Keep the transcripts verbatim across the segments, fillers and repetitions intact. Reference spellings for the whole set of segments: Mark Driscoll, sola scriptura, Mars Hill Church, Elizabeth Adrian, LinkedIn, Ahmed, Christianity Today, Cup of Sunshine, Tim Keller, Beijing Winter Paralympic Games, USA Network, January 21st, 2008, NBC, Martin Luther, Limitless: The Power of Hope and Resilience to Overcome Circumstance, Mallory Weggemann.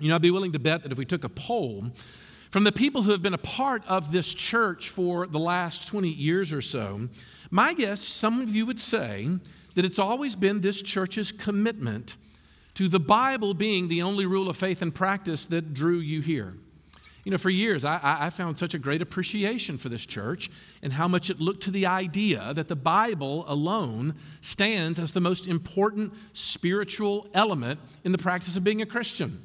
You know, I'd be willing to bet that if we took a poll from the people who have been a part of this church for the last twenty years or so, my guess, some of you would say that it's always been this church's commitment to the Bible being the only rule of faith and practice that drew you here. You know, for years, I, I found such a great appreciation for this church and how much it looked to the idea that the Bible alone stands as the most important spiritual element in the practice of being a Christian.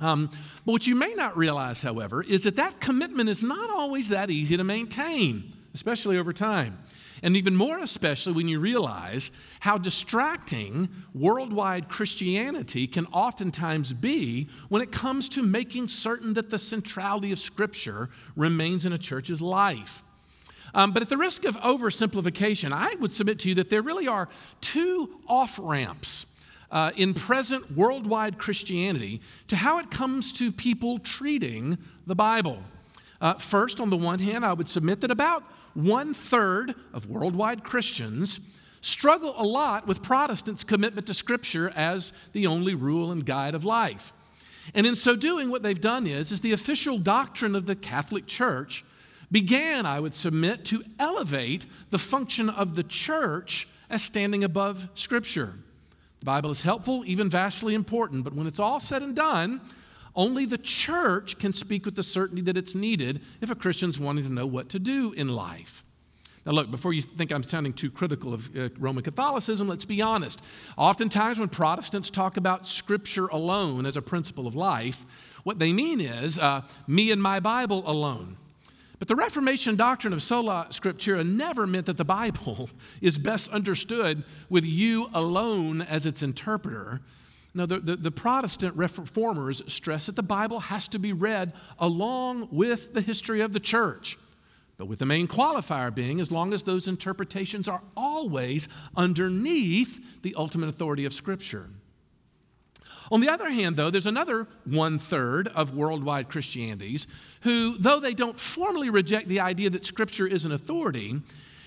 Um, but what you may not realize, however, is that that commitment is not always that easy to maintain, especially over time. And even more especially when you realize how distracting worldwide Christianity can oftentimes be when it comes to making certain that the centrality of Scripture remains in a church's life. Um, but at the risk of oversimplification, I would submit to you that there really are two off-ramps Uh, in present worldwide Christianity to how it comes to people treating the Bible. Uh, first, on the one hand, I would submit that about one-third of worldwide Christians struggle a lot with Protestants' commitment to Scripture as the only rule and guide of life. And in so doing, what they've done is, is the official doctrine of the Catholic Church began, I would submit, to elevate the function of the church as standing above Scripture. The Bible is helpful, even vastly important, but when it's all said and done, only the church can speak with the certainty that it's needed if a Christian's wanting to know what to do in life. Now look, before you think I'm sounding too critical of uh, Roman Catholicism, let's be honest. Oftentimes when Protestants talk about Scripture alone as a principle of life, what they mean is uh, me and my Bible alone. But the Reformation doctrine of sola scriptura never meant that the Bible is best understood with you alone as its interpreter. No, the, the, the Protestant reformers stress that the Bible has to be read along with the history of the church, but with the main qualifier being as long as those interpretations are always underneath the ultimate authority of Scripture. On the other hand, though, there's another one-third of worldwide Christianities who, though they don't formally reject the idea that Scripture is an authority,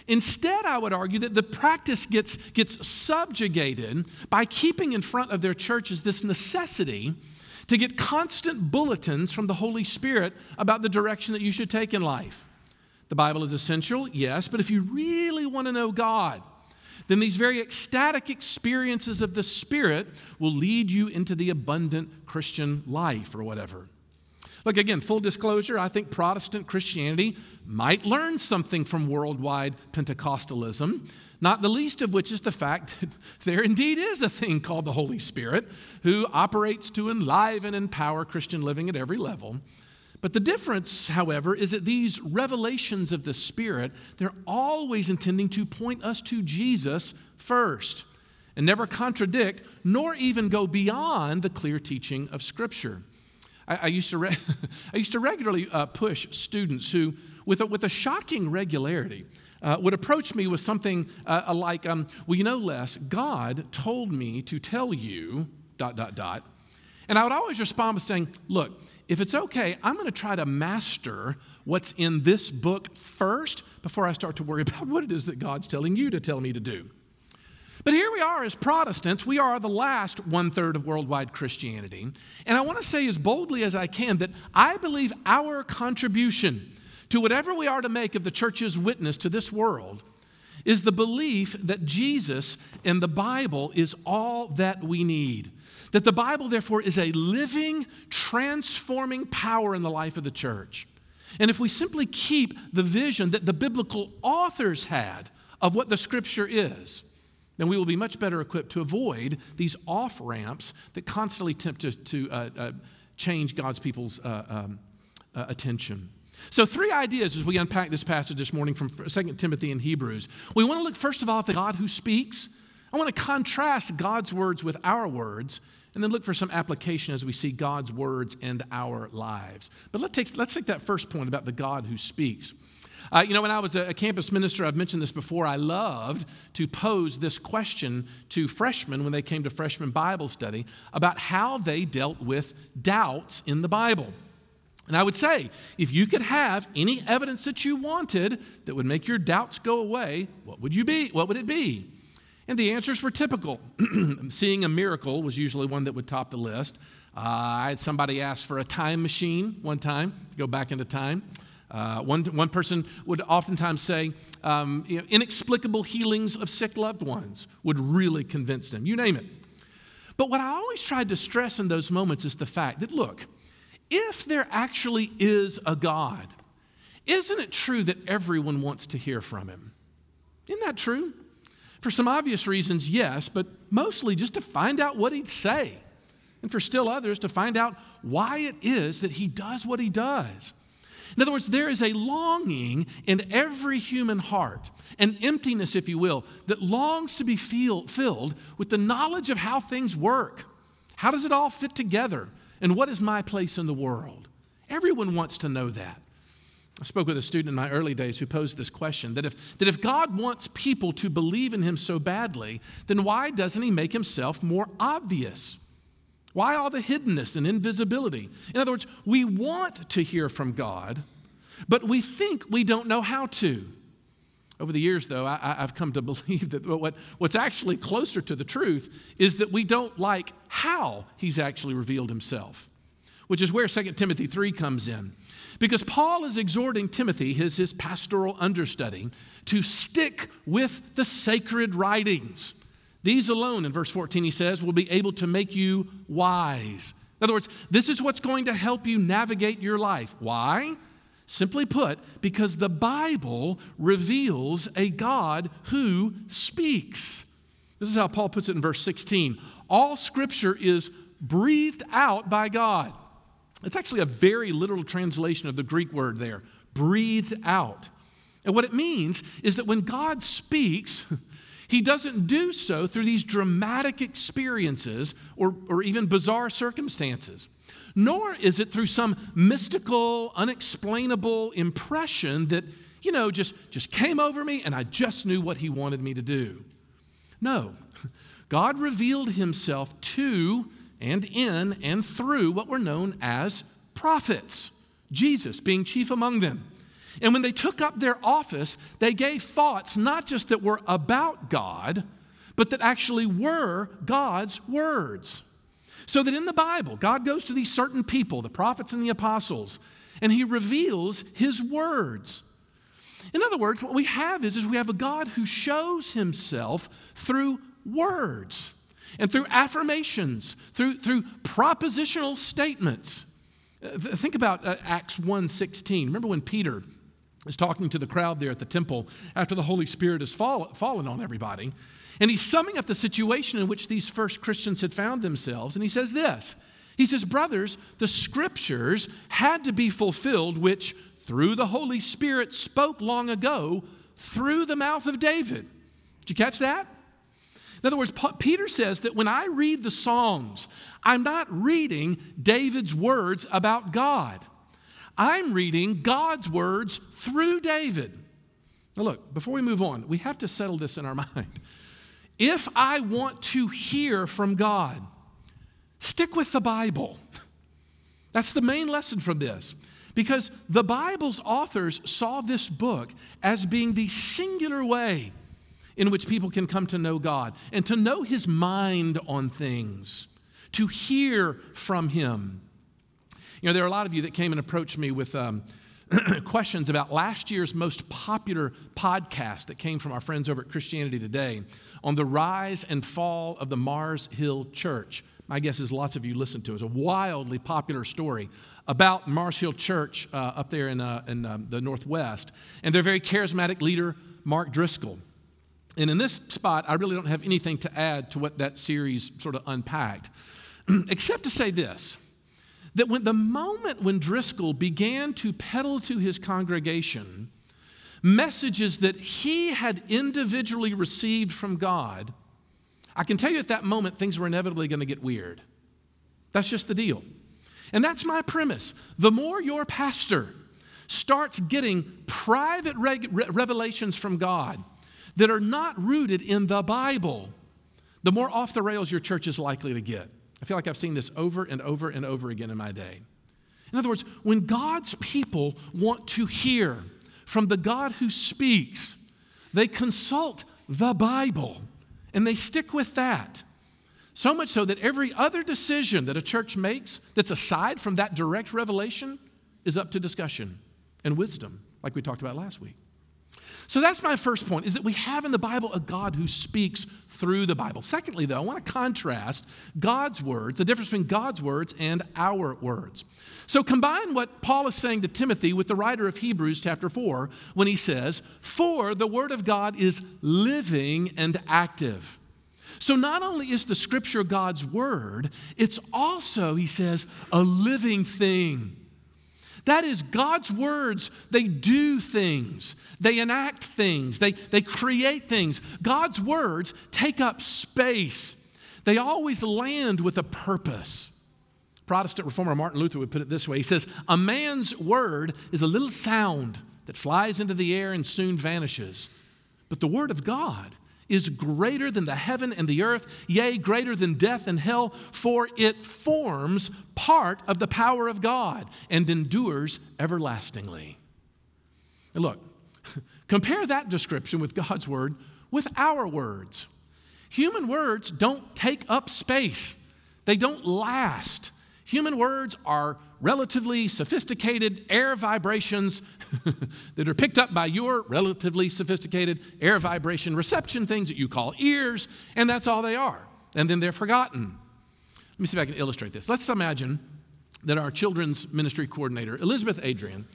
instead I would argue that the practice gets, gets subjugated by keeping in front of their churches this necessity to get constant bulletins from the Holy Spirit about the direction that you should take in life. The Bible is essential, yes, but if you really want to know God, then these very ecstatic experiences of the Spirit will lead you into the abundant Christian life or whatever. Look, again, full disclosure, I think Protestant Christianity might learn something from worldwide Pentecostalism, not the least of which is the fact that there indeed is a thing called the Holy Spirit who operates to enliven and empower Christian living at every level. But the difference, however, is that these revelations of the Spirit, they're always intending to point us to Jesus first and never contradict nor even go beyond the clear teaching of Scripture. I, I, used, to re- I used to regularly uh, push students who, with a, with a shocking regularity, uh, would approach me with something uh, like, um, well, you know, Les, God told me to tell you, dot, dot, dot. And I would always respond with saying, look, if it's okay, I'm going to try to master what's in this book first before I start to worry about what it is that God's telling you to tell me to do. But here we are as Protestants. We are the last one-third of worldwide Christianity. And I want to say as boldly as I can that I believe our contribution to whatever we are to make of the church's witness to this world is the belief that Jesus and the Bible is all that we need. That the Bible, therefore, is a living, transforming power in the life of the church. And if we simply keep the vision that the biblical authors had of what the Scripture is, then we will be much better equipped to avoid these off-ramps that constantly tempt to, to uh, uh, change God's people's uh, um, uh, attention. So three ideas as we unpack this passage this morning from Second Timothy and Hebrews. We want to look first of all at the God who speaks. I want to contrast God's words with our words and then look for some application as we see God's words and our lives. But let's take, let's take that first point about the God who speaks. Uh, you know, when I was a campus minister, I've mentioned this before, I loved to pose this question to freshmen when they came to freshman Bible study about how they dealt with doubts in the Bible. And I would say, if you could have any evidence that you wanted that would make your doubts go away, what would you be? What would it be? And the answers were typical. Seeing a miracle was usually one that would top the list. Uh, I had somebody ask for a time machine one time, go back into time. Uh, one, one person would oftentimes say, um, you know, inexplicable healings of sick loved ones would really convince them, you name it. But what I always tried to stress in those moments is the fact that, look, if there actually is a God, isn't it true that everyone wants to hear from him? Isn't that true? For some obvious reasons, yes, but mostly just to find out what he'd say. And for still others, to find out why it is that he does what he does. In other words, there is a longing in every human heart, an emptiness, if you will, that longs to be feel, filled with the knowledge of how things work. How does it all fit together? And what is my place in the world? Everyone wants to know that. I spoke with a student in my early days who posed this question, that if, that if God wants people to believe in him so badly, then why doesn't he make himself more obvious? Why all the hiddenness and invisibility? In other words, we want to hear from God, but we think we don't know how to. Over the years, though, I, I've come to believe that what, what's actually closer to the truth is that we don't like how he's actually revealed himself, which is where Second Timothy three comes in. Because Paul is exhorting Timothy, his, his pastoral understudy, to stick with the sacred writings. These alone, in verse fourteen, he says, will be able to make you wise. In other words, this is what's going to help you navigate your life. Why? Simply put, because the Bible reveals a God who speaks. This is how Paul puts it in verse sixteen. All Scripture is breathed out by God. It's actually a very literal translation of the Greek word there, breathed out. And what it means is that when God speaks, he doesn't do so through these dramatic experiences or, or even bizarre circumstances, nor is it through some mystical, unexplainable impression that, you know, just, just came over me and I just knew what he wanted me to do. No, God revealed himself to and in and through what were known as prophets, Jesus being chief among them. And when they took up their office, they gave thoughts not just that were about God, but that actually were God's words. So that in the Bible, God goes to these certain people, the prophets and the apostles, and he reveals his words. In other words, what we have is, is we have a God who shows himself through words and through affirmations, through, through propositional statements. Think about uh, Acts one sixteen. Remember when Peter is talking to the crowd there at the temple after the Holy Spirit has fall, fallen on everybody, and he's summing up the situation in which these first Christians had found themselves, and he says this. He says, brothers, the Scriptures had to be fulfilled, which through the Holy Spirit spoke long ago through the mouth of David. Did you catch that? In other words, Peter says that when I read the Psalms, I'm not reading David's words about God. I'm reading God's words through David. Now look, before we move on, we have to settle this in our mind. If I want to hear from God, stick with the Bible. That's the main lesson from this. Because the Bible's authors saw this book as being the singular way in which people can come to know God and to know his mind on things, to hear from him. You know, there are a lot of you that came and approached me with um, questions about last year's most popular podcast that came from our friends over at Christianity Today on the rise and fall of the Mars Hill Church. My guess is lots of you listened to it. It's a wildly popular story about Mars Hill Church uh, up there in, uh, in um, the Northwest and their very charismatic leader, Mark Driscoll. And in this spot, I really don't have anything to add to what that series sort of unpacked, except to say this, that when the moment when Driscoll began to peddle to his congregation messages that he had individually received from God, I can tell you at that moment things were inevitably going to get weird. That's just the deal. And that's my premise. The more your pastor starts getting private re- revelations from God that are not rooted in the Bible, the more off the rails your church is likely to get. I feel like I've seen this over and over and over again in my day. In other words, when God's people want to hear from the God who speaks, they consult the Bible and they stick with that. So much so that every other decision that a church makes that's aside from that direct revelation is up to discussion and wisdom, like we talked about last week. So that's my first point, is that we have in the Bible a God who speaks through the Bible. Secondly, though, I want to contrast God's words, the difference between God's words and our words. So combine what Paul is saying to Timothy with the writer of Hebrews chapter four when he says, "For the word of God is living and active." So not only is the Scripture God's word, it's also, he says, a living thing. That is, God's words, they do things. They enact things. They, they create things. God's words take up space. They always land with a purpose. Protestant reformer Martin Luther would put it this way. He says, "A man's word is a little sound that flies into the air and soon vanishes. But the word of God is greater than the heaven and the earth, yea, greater than death and hell, for it forms part of the power of God and endures everlastingly." And look, compare that description with God's word with our words. Human words don't take up space. They don't last. Human words are relatively sophisticated air vibrations that are picked up by your relatively sophisticated air vibration reception things that you call ears, and that's all they are. And then they're forgotten. Let me see if I can illustrate this. Let's imagine that our children's ministry coordinator, Elizabeth Adrian,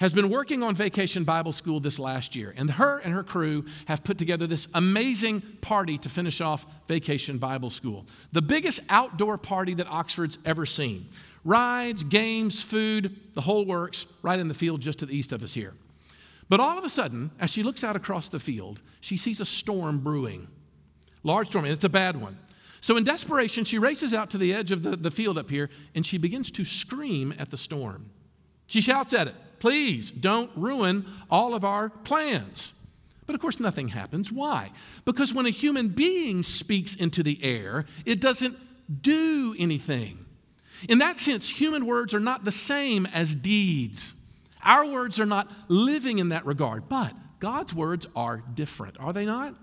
has been working on Vacation Bible School this last year, and her and her crew have put together this amazing party to finish off Vacation Bible School. The biggest outdoor party that Oxford's ever seen. Rides, games, food, the whole works, right in the field just to the east of us here. But all of a sudden, as she looks out across the field, she sees a storm brewing. Large storm, and it's a bad one. So in desperation, she races out to the edge of the, the field up here, and she begins to scream at the storm. She shouts at it, "Please don't ruin all of our plans." But of course, nothing happens. Why? Because when a human being speaks into the air, it doesn't do anything. In that sense, human words are not the same as deeds. Our words are not living in that regard, but God's words are different, are they not?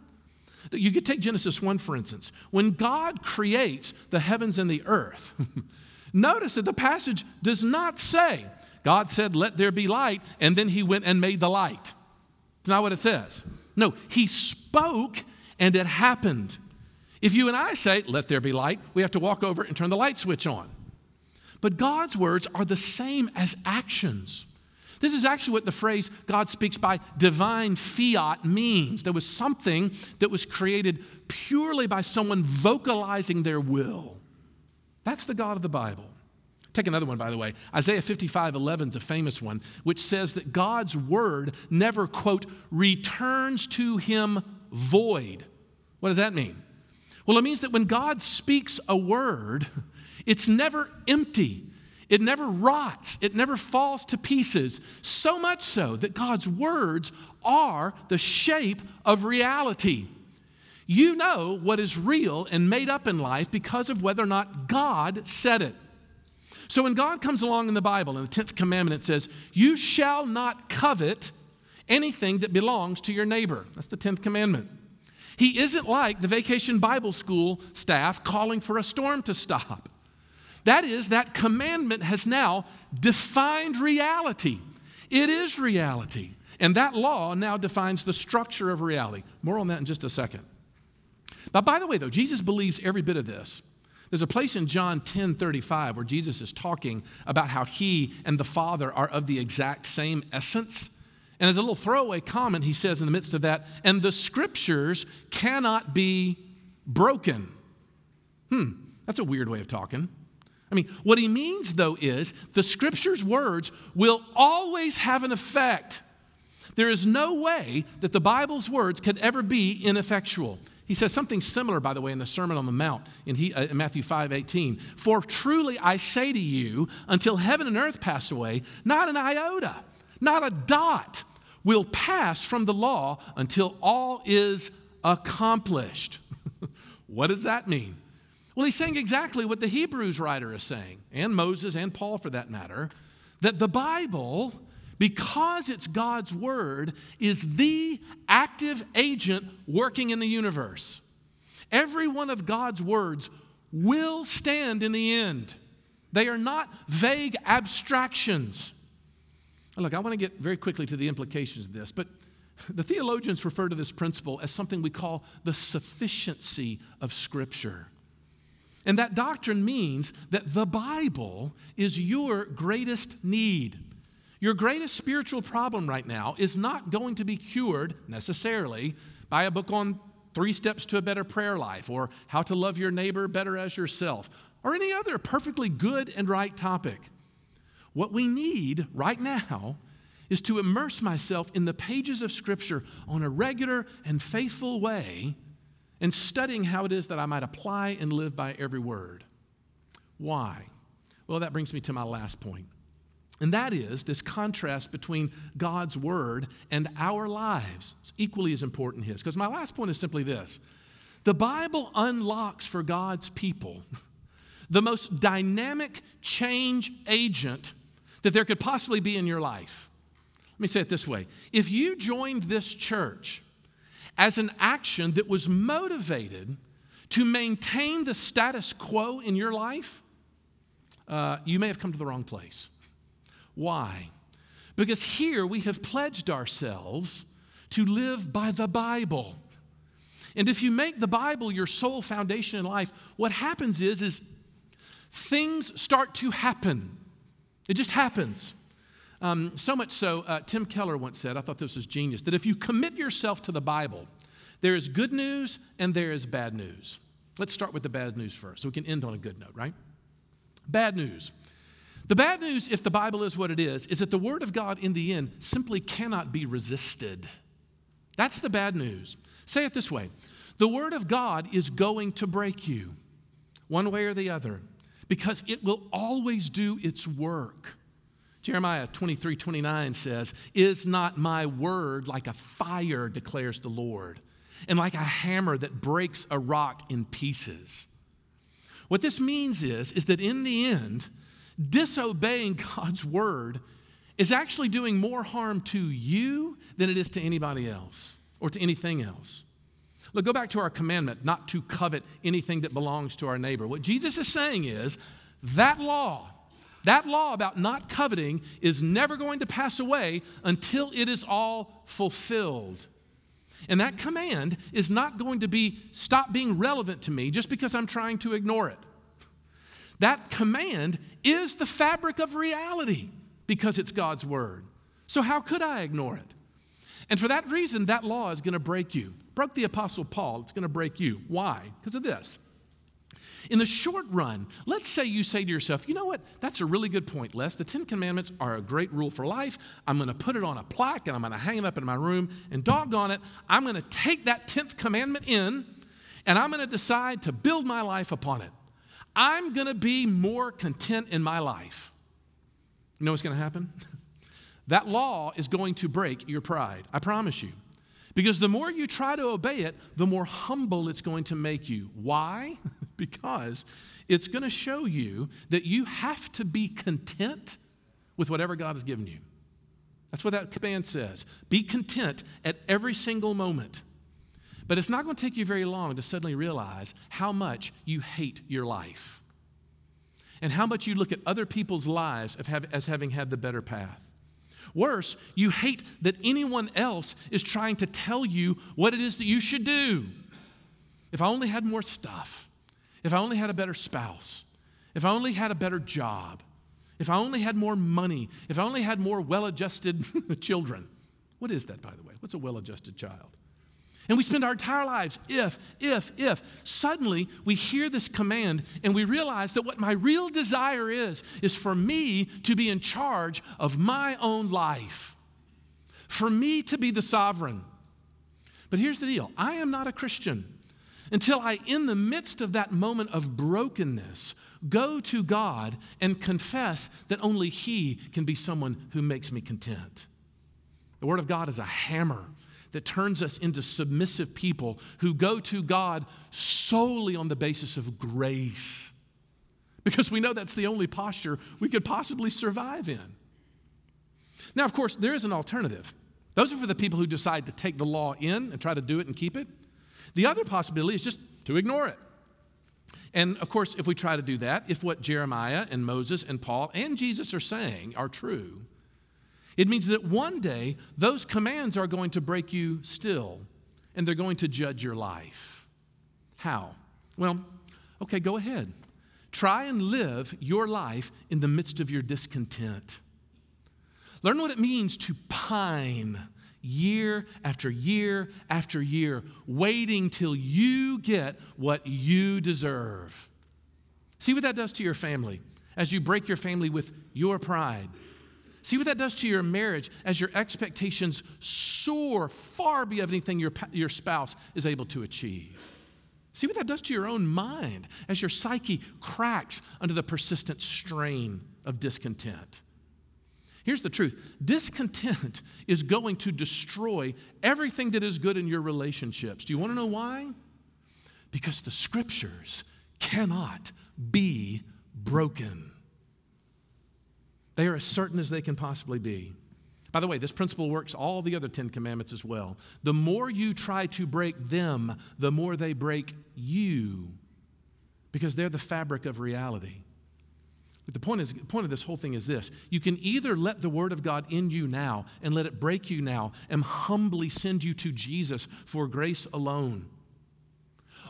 You could take Genesis one, for instance. When God creates the heavens and the earth, notice that the passage does not say, God said, "Let there be light," and then he went and made the light. It's not what it says. No, he spoke and it happened. If you and I say, "Let there be light," we have to walk over and turn the light switch on. But God's words are the same as actions. This is actually what the phrase "God speaks by divine fiat" means. There was something that was created purely by someone vocalizing their will. That's the God of the Bible. Take another one, by the way. Isaiah fifty-five eleven is a famous one, which says that God's word never, quote, returns to him void. What does that mean? Well, it means that when God speaks a word, it's never empty. It never rots. It never falls to pieces. So much so that God's words are the shape of reality. You know what is real and made up in life because of whether or not God said it. So when God comes along in the Bible, and the tenth commandment, it says, "You shall not covet anything that belongs to your neighbor." That's the tenth commandment. He isn't like the Vacation Bible School staff calling for a storm to stop. That is, that commandment has now defined reality. It is reality. And that law now defines the structure of reality. More on that in just a second. But by the way, though, Jesus believes every bit of this. There's a place in John ten thirty-five where Jesus is talking about how he and the Father are of the exact same essence. And as a little throwaway comment, he says in the midst of that, "And the Scriptures cannot be broken." Hmm, that's a weird way of talking. I mean, what he means, though, is the Scriptures' words will always have an effect. There is no way that the Bible's words could ever be ineffectual. He says something similar, by the way, in the Sermon on the Mount in, he, uh, in Matthew five eighteen. "For truly I say to you, until heaven and earth pass away, not an iota, not a dot will pass from the law until all is accomplished." What does that mean? Well, he's saying exactly what the Hebrews writer is saying, and Moses and Paul for that matter, that the Bible, because it's God's word, is the active agent working in the universe. Every one of God's words will stand in the end. They are not vague abstractions. Look, I want to get very quickly to the implications of this, but the theologians refer to this principle as something we call the sufficiency of Scripture. And that doctrine means that the Bible is your greatest need. Your greatest spiritual problem right now is not going to be cured necessarily by a book on three steps to a better prayer life or how to love your neighbor better as yourself or any other perfectly good and right topic. What we need right now is to immerse myself in the pages of Scripture on a regular and faithful way, and studying how it is that I might apply and live by every word. Why? Well, that brings me to my last point. And that is this contrast between God's word and our lives. It's equally as important as his. Because my last point is simply this. The Bible unlocks for God's people the most dynamic change agent that there could possibly be in your life. Let me say it this way. If you joined this church as an action that was motivated to maintain the status quo in your life, uh, you may have come to the wrong place. Why? Because here we have pledged ourselves to live by the Bible. And if you make the Bible your sole foundation in life, what happens is, is things start to happen. It just happens. Um, so much so, uh, Tim Keller once said, I thought this was genius, that if you commit yourself to the Bible, there is good news and there is bad news. Let's start with the bad news first, so we can end on a good note, right? Bad news. The bad news, if the Bible is what it is, is that the Word of God in the end simply cannot be resisted. That's the bad news. Say it this way. The Word of God is going to break you one way or the other because it will always do its work. Jeremiah twenty-three twenty-nine says, "Is not my word like a fire, declares the Lord, and like a hammer that breaks a rock in pieces?" What this means is, is that in the end, disobeying God's word is actually doing more harm to you than it is to anybody else or to anything else. Look, go back to our commandment not to covet anything that belongs to our neighbor. What Jesus is saying is that law, That law about not coveting is never going to pass away until it is all fulfilled. And that command is not going to be stop being relevant to me just because I'm trying to ignore it. That command is the fabric of reality because it's God's word. So how could I ignore it? And for that reason, that law is going to break you. It broke the Apostle Paul. It's going to break you. Why? Because of this. In the short run, let's say you say to yourself, you know what, that's a really good point, Les. The Ten Commandments are a great rule for life. I'm going to put it on a plaque and I'm going to hang it up in my room. And doggone it, I'm going to take that tenth commandment in and I'm going to decide to build my life upon it. I'm going to be more content in my life. You know what's going to happen? That law is going to break your pride, I promise you. Because the more you try to obey it, the more humble it's going to make you. Why? Because it's going to show you that you have to be content with whatever God has given you. That's what that command says. Be content at every single moment. But it's not going to take you very long to suddenly realize how much you hate your life and how much you look at other people's lives as having had the better path. Worse, you hate that anyone else is trying to tell you what it is that you should do. If I only had more stuff. If I only had a better spouse, if I only had a better job, if I only had more money, if I only had more well-adjusted children. What is that, by the way? What's a well-adjusted child? And we spend our entire lives, if, if, if. Suddenly, we hear this command and we realize that what my real desire is, is for me to be in charge of my own life, for me to be the sovereign. But here's the deal. I am not a Christian until I, in the midst of that moment of brokenness, go to God and confess that only He can be someone who makes me content. The Word of God is a hammer that turns us into submissive people who go to God solely on the basis of grace, because we know that's the only posture we could possibly survive in. Now, of course, there is an alternative. Those are for the people who decide to take the law in and try to do it and keep it. The other possibility is just to ignore it. And of course, if we try to do that, if what Jeremiah and Moses and Paul and Jesus are saying are true, it means that one day those commands are going to break you still, and they're going to judge your life. How? Well, okay, go ahead. Try and live your life in the midst of your discontent. Learn what it means to pine year after year after year, waiting till you get what you deserve. See what that does to your family as you break your family with your pride. See what that does to your marriage as your expectations soar far beyond anything your, your spouse is able to achieve. See what that does to your own mind as your psyche cracks under the persistent strain of discontent. Here's the truth. Discontent is going to destroy everything that is good in your relationships. Do you want to know why? Because the scriptures cannot be broken. They are as certain as they can possibly be. By the way, this principle works all the other Ten Commandments as well. The more you try to break them, the more they break you, because they're the fabric of reality. But the point is, the point of this whole thing is this. You can either let the Word of God in you now and let it break you now and humbly send you to Jesus for grace alone,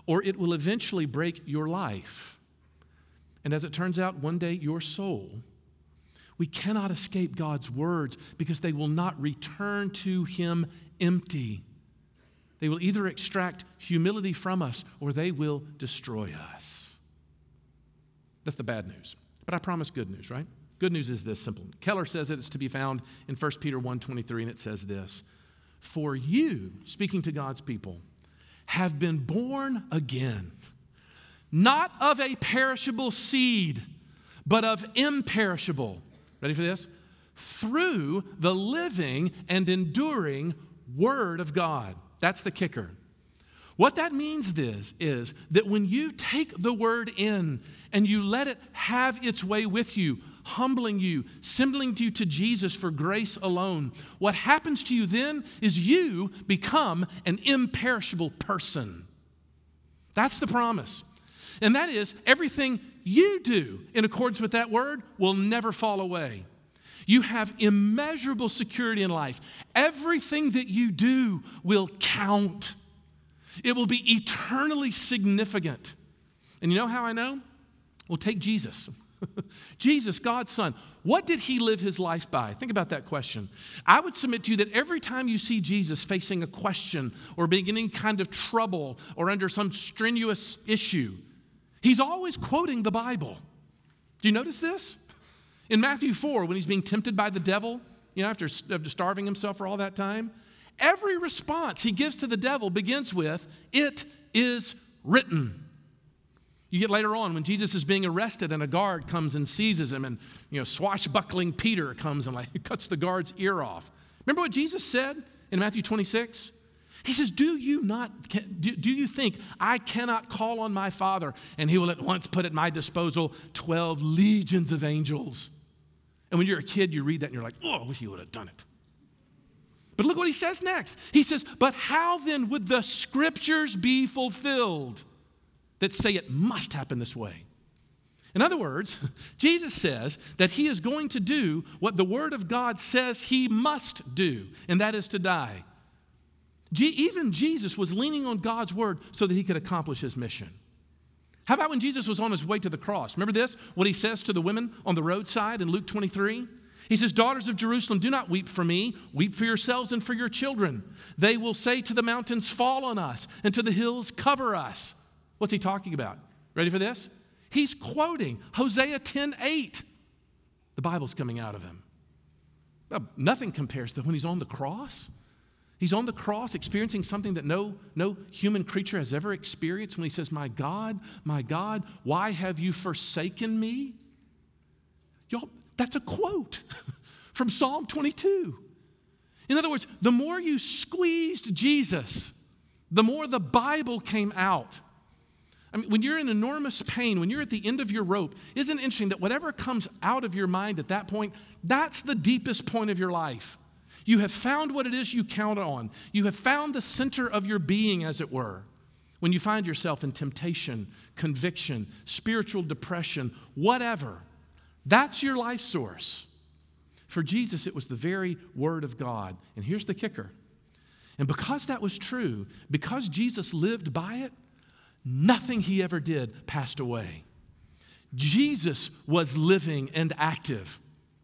or it will eventually break your life. And as it turns out, one day your soul. We cannot escape God's words because they will not return to Him empty. They will either extract humility from us or they will destroy us. That's the bad news. But I promise good news, right? Good news is this simple. Keller says it. It's to be found in First Peter one twenty-three, and it says this. For you, speaking to God's people, have been born again, not of a perishable seed, but of imperishable. Ready for this? Through the living and enduring Word of God. That's the kicker. What that means this is that when you take the Word in and you let it have its way with you, humbling you, sending you to Jesus for grace alone, what happens to you then is you become an imperishable person. That's the promise. And that is, everything you do in accordance with that Word will never fall away. You have immeasurable security in life. Everything that you do will count. It will be eternally significant. And you know how I know? Well, take Jesus. Jesus, God's Son. What did He live His life by? Think about that question. I would submit to you that every time you see Jesus facing a question or being in any kind of trouble or under some strenuous issue, He's always quoting the Bible. Do you notice this? In Matthew four, when He's being tempted by the devil, you know, after, after starving Himself for all that time, every response He gives to the devil begins with, "It is written." You get later on when Jesus is being arrested and a guard comes and seizes Him, and you know, swashbuckling Peter comes and like cuts the guard's ear off. Remember what Jesus said in Matthew twenty-six? He says, "Do you not do, do you think I cannot call on my Father and He will at once put at my disposal twelve legions of angels?" And when you're a kid, you read that and you're like, "Oh, I wish He would have done it." But look what He says next. He says, "But how then would the scriptures be fulfilled that say it must happen this way?" In other words, Jesus says that He is going to do what the Word of God says He must do, and that is to die. Even Jesus was leaning on God's Word so that He could accomplish His mission. How about when Jesus was on His way to the cross? Remember this, what He says to the women on the roadside in Luke twenty-three? He says, "Daughters of Jerusalem, do not weep for me. Weep for yourselves and for your children. They will say to the mountains, 'Fall on us,' and to the hills, 'Cover us.'" What's He talking about? Ready for this? He's quoting Hosea ten eight. The Bible's coming out of Him. Well, nothing compares to when He's on the cross. He's on the cross experiencing something that no, no human creature has ever experienced when He says, "My God, my God, why have you forsaken me?" Y'all, that's a quote from Psalm twenty-two. In other words, the more you squeezed Jesus, the more the Bible came out. I mean, when you're in enormous pain, when you're at the end of your rope, isn't it interesting that whatever comes out of your mind at that point, that's the deepest point of your life. You have found what it is you count on. You have found the center of your being, as it were. When you find yourself in temptation, conviction, spiritual depression, whatever, that's your life source. For Jesus, it was the very Word of God. And here's the kicker. And because that was true, because Jesus lived by it, nothing he ever did passed away. Jesus was living and active,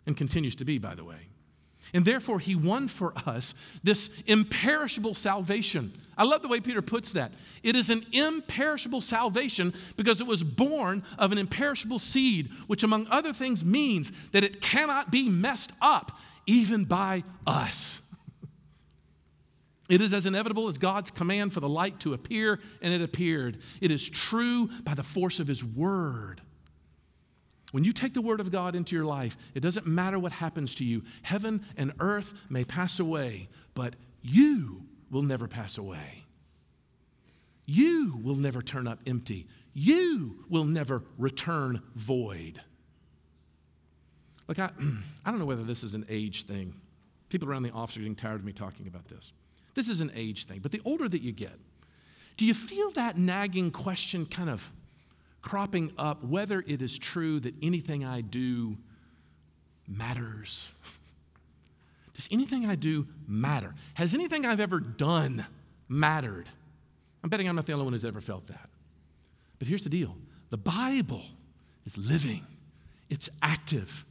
and continues to be, by the way. And therefore, he won for us this imperishable salvation. I love the way Peter puts that. It is an imperishable salvation because it was born of an imperishable seed, which among other things means that it cannot be messed up even by us. It is as inevitable as God's command for the light to appear, and it appeared. It is true by the force of his word. When you take the word of God into your life, it doesn't matter what happens to you. Heaven and earth may pass away, but you will never pass away. You will never turn up empty. You will never return void. Look, I, I don't know whether this is an age thing. People around the office are getting tired of me talking about this. This is an age thing, but the older that you get, do you feel that nagging question kind of cropping up whether it is true that anything I do matters? Does anything I do matter? Has anything I've ever done mattered? I'm betting I'm not the only one who's ever felt that. But here's the deal. The Bible is living. It's active.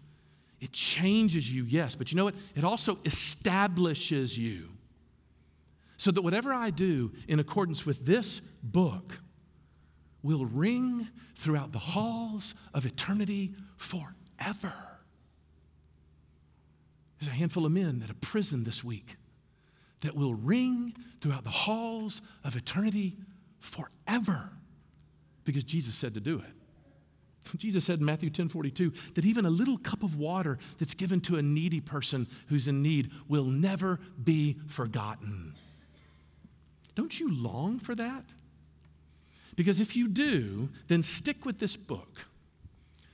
It changes you, yes, but you know what? It also establishes you. So that whatever I do in accordance with this book will ring throughout the halls of eternity forever. There's a handful of men at a prison this week that will ring throughout the halls of eternity forever because Jesus said to do it. Jesus said in Matthew ten forty-two that even a little cup of water that's given to a needy person who's in need will never be forgotten. Don't you long for that? Because if you do, then stick with this book.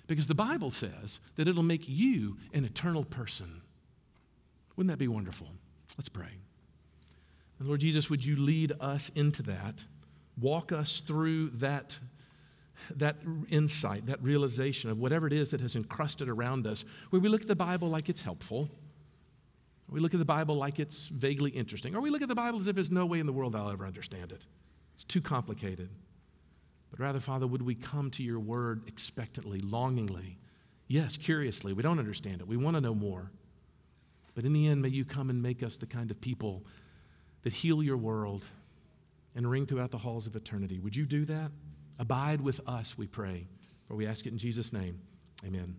Because the Bible says that it'll make you an eternal person. Wouldn't that be wonderful? Let's pray. And Lord Jesus, would you lead us into that? Walk us through that, that insight, that realization of whatever it is that has encrusted around us, where we look at the Bible like it's helpful. Or we look at the Bible like it's vaguely interesting. Or we look at the Bible as if there's no way in the world I'll ever understand it. It's too complicated. But rather, Father, would we come to your word expectantly, longingly, yes, curiously. We don't understand it. We want to know more. But in the end, may you come and make us the kind of people that heal your world and ring throughout the halls of eternity. Would you do that? Abide with us, we pray, for we ask it in Jesus' name. Amen.